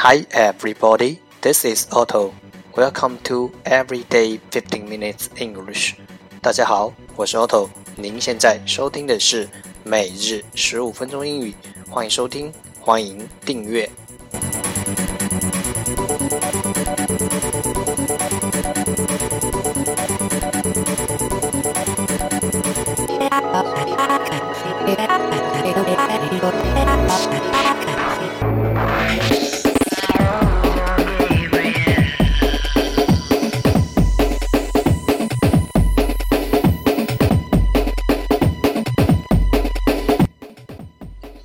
Hi everybody, this is Otto. Welcome to Everyday 15 Minutes English. 大家好，我是 Otto. 您现在收听的是每日15分钟英语，欢迎收听，欢迎订阅。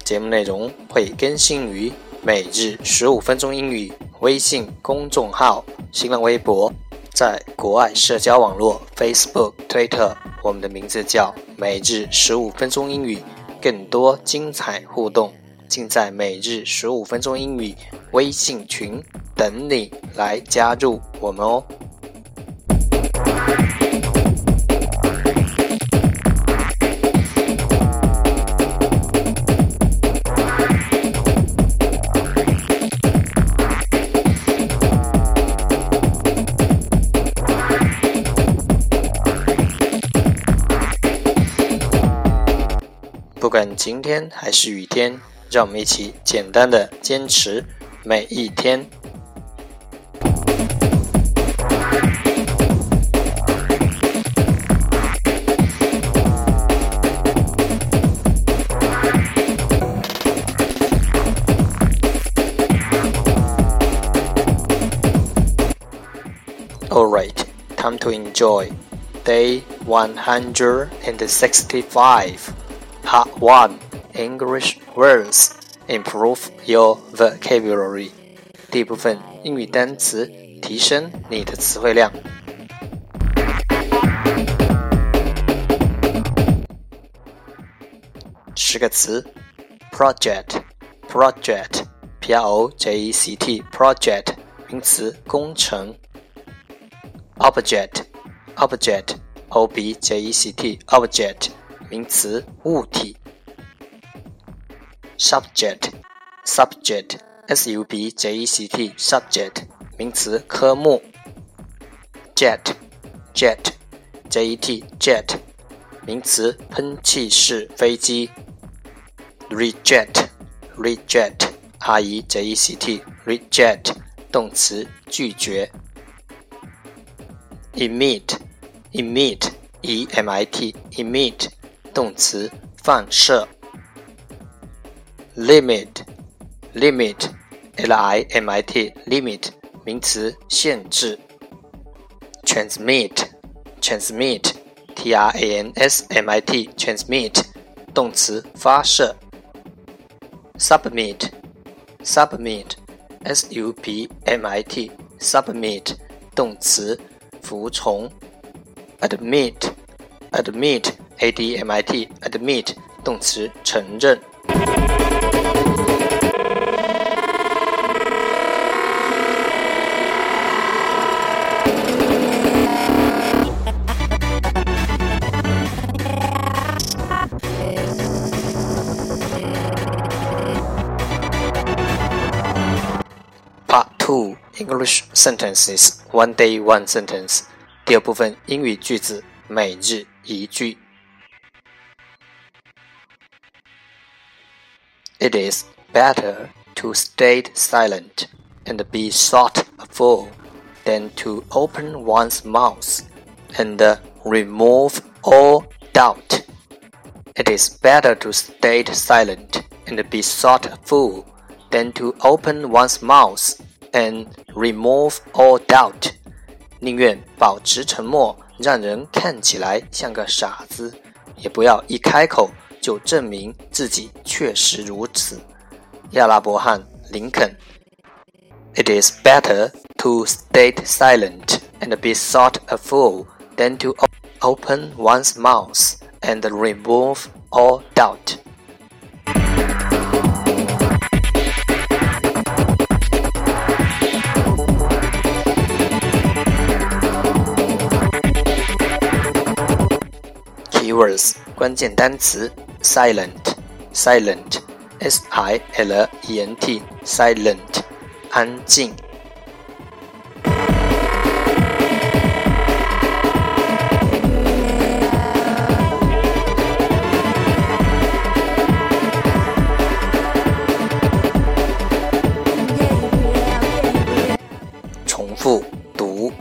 节目内容会更新于每日15分钟英语微信公众号、新浪微博，在国外社交网络 Facebook、Twitter， 我们的名字叫每日15分钟英语。更多精彩互动，尽在每日15分钟英语微信群，等你来加入我们哦。不管晴天还是雨天，让我们一起简单的坚持每一天。All right, time to enjoy Day 165.Part 1 English Words Improve Your Vocabulary 第一部分英语单词提升你的词汇量 10个词 Project P-R-O-J-E-C-T Project 名词工程 Object O-B-J-E-C-T Object名词物体 Subject S-U-B-J-E-C-T Subject 名词科目 Jet J-E-T Jet 名词喷气式飞机 Reject R-E-J-E-C-T Reject 动词拒绝 Emit E-M-I-T Emit动词放射 Limit L-I-M-I-T Limit 名词限制 Transmit T-R-A-N-S-M-I-T Transmit 动词发射 Submit S-U-B-M-I-T Submit 动词服从 Admit A-D-M-I-T Admit 动词承认 Part 2 English Sentences One Day One Sentence 第二部分英语句子每日一句It is better to stay silent and be sought for than to open one's mouth and remove all doubt. It is better to stay silent and be sought for than to open one's mouth and remove all doubt. 宁愿保持沉默，让人看起来像个傻子，也不要一开口就证明自己确实如此。亚拉伯汉·林肯 It is better to stay silent and be thought a fool than to open one's mouth and remove all doubt. 关键单词 Silent S-I-L-E-N-T Silent 安静。重复读。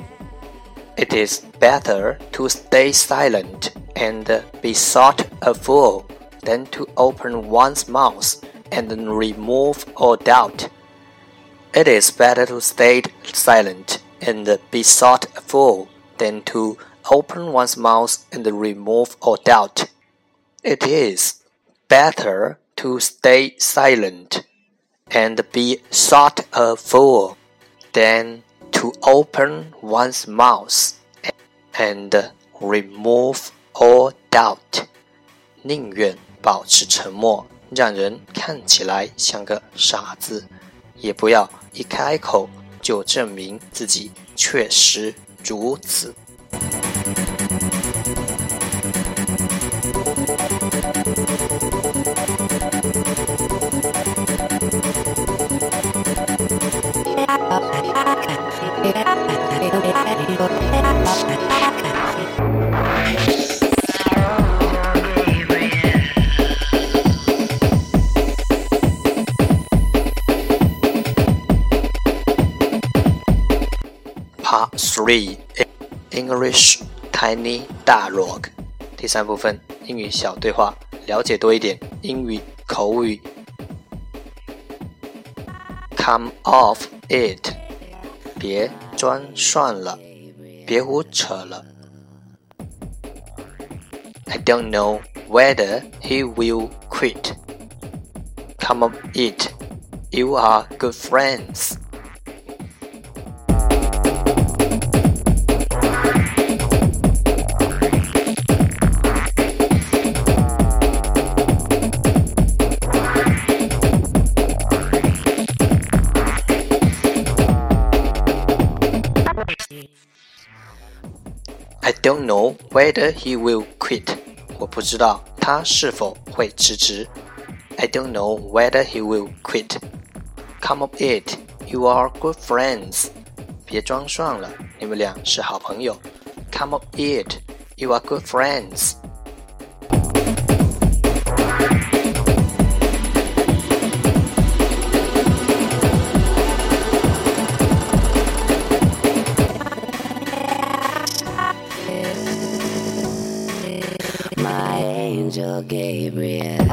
It is better to stay silent and be thought a fool than to open one's mouth and remove all doubt. It is better to stay silent and be thought a fool than to open one's mouth and remove all doubt. It is better to stay silent and be thought a fool than to open one's mouth and remove all doubt. 宁愿保持沉默，让人看起来像个傻子，也不要一开口就证明自己确实如此。Part 3 English Tiny Dialogue 第三部分英语小对话，了解多一点英语口语。Come off it， 别装蒜了，别胡扯了。I don't know whether he will quit. Come off it. You are good friends.I don't know whether he will quit. 我不知道他是否会辞职。I don't know whether he will quit. Come off it. You are good friends. 别装蒜了，你们俩是好朋友。Come off it. You are good friends.Angel Gabriel.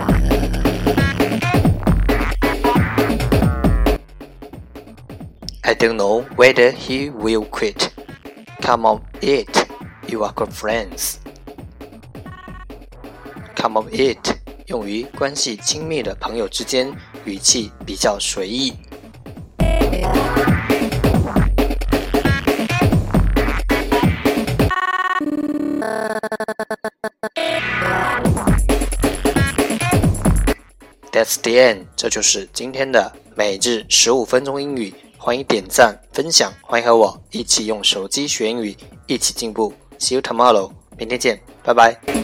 I don't know whether he will quit. Come off it. You are good friends. Come off it. 用于关系亲密的朋友之间，语气比较随意。That's the end. 这就是今天的每日15分钟英语。欢迎点赞、分享，欢迎和我一起用手机学英语，一起进步。See you tomorrow. 明天见，拜拜。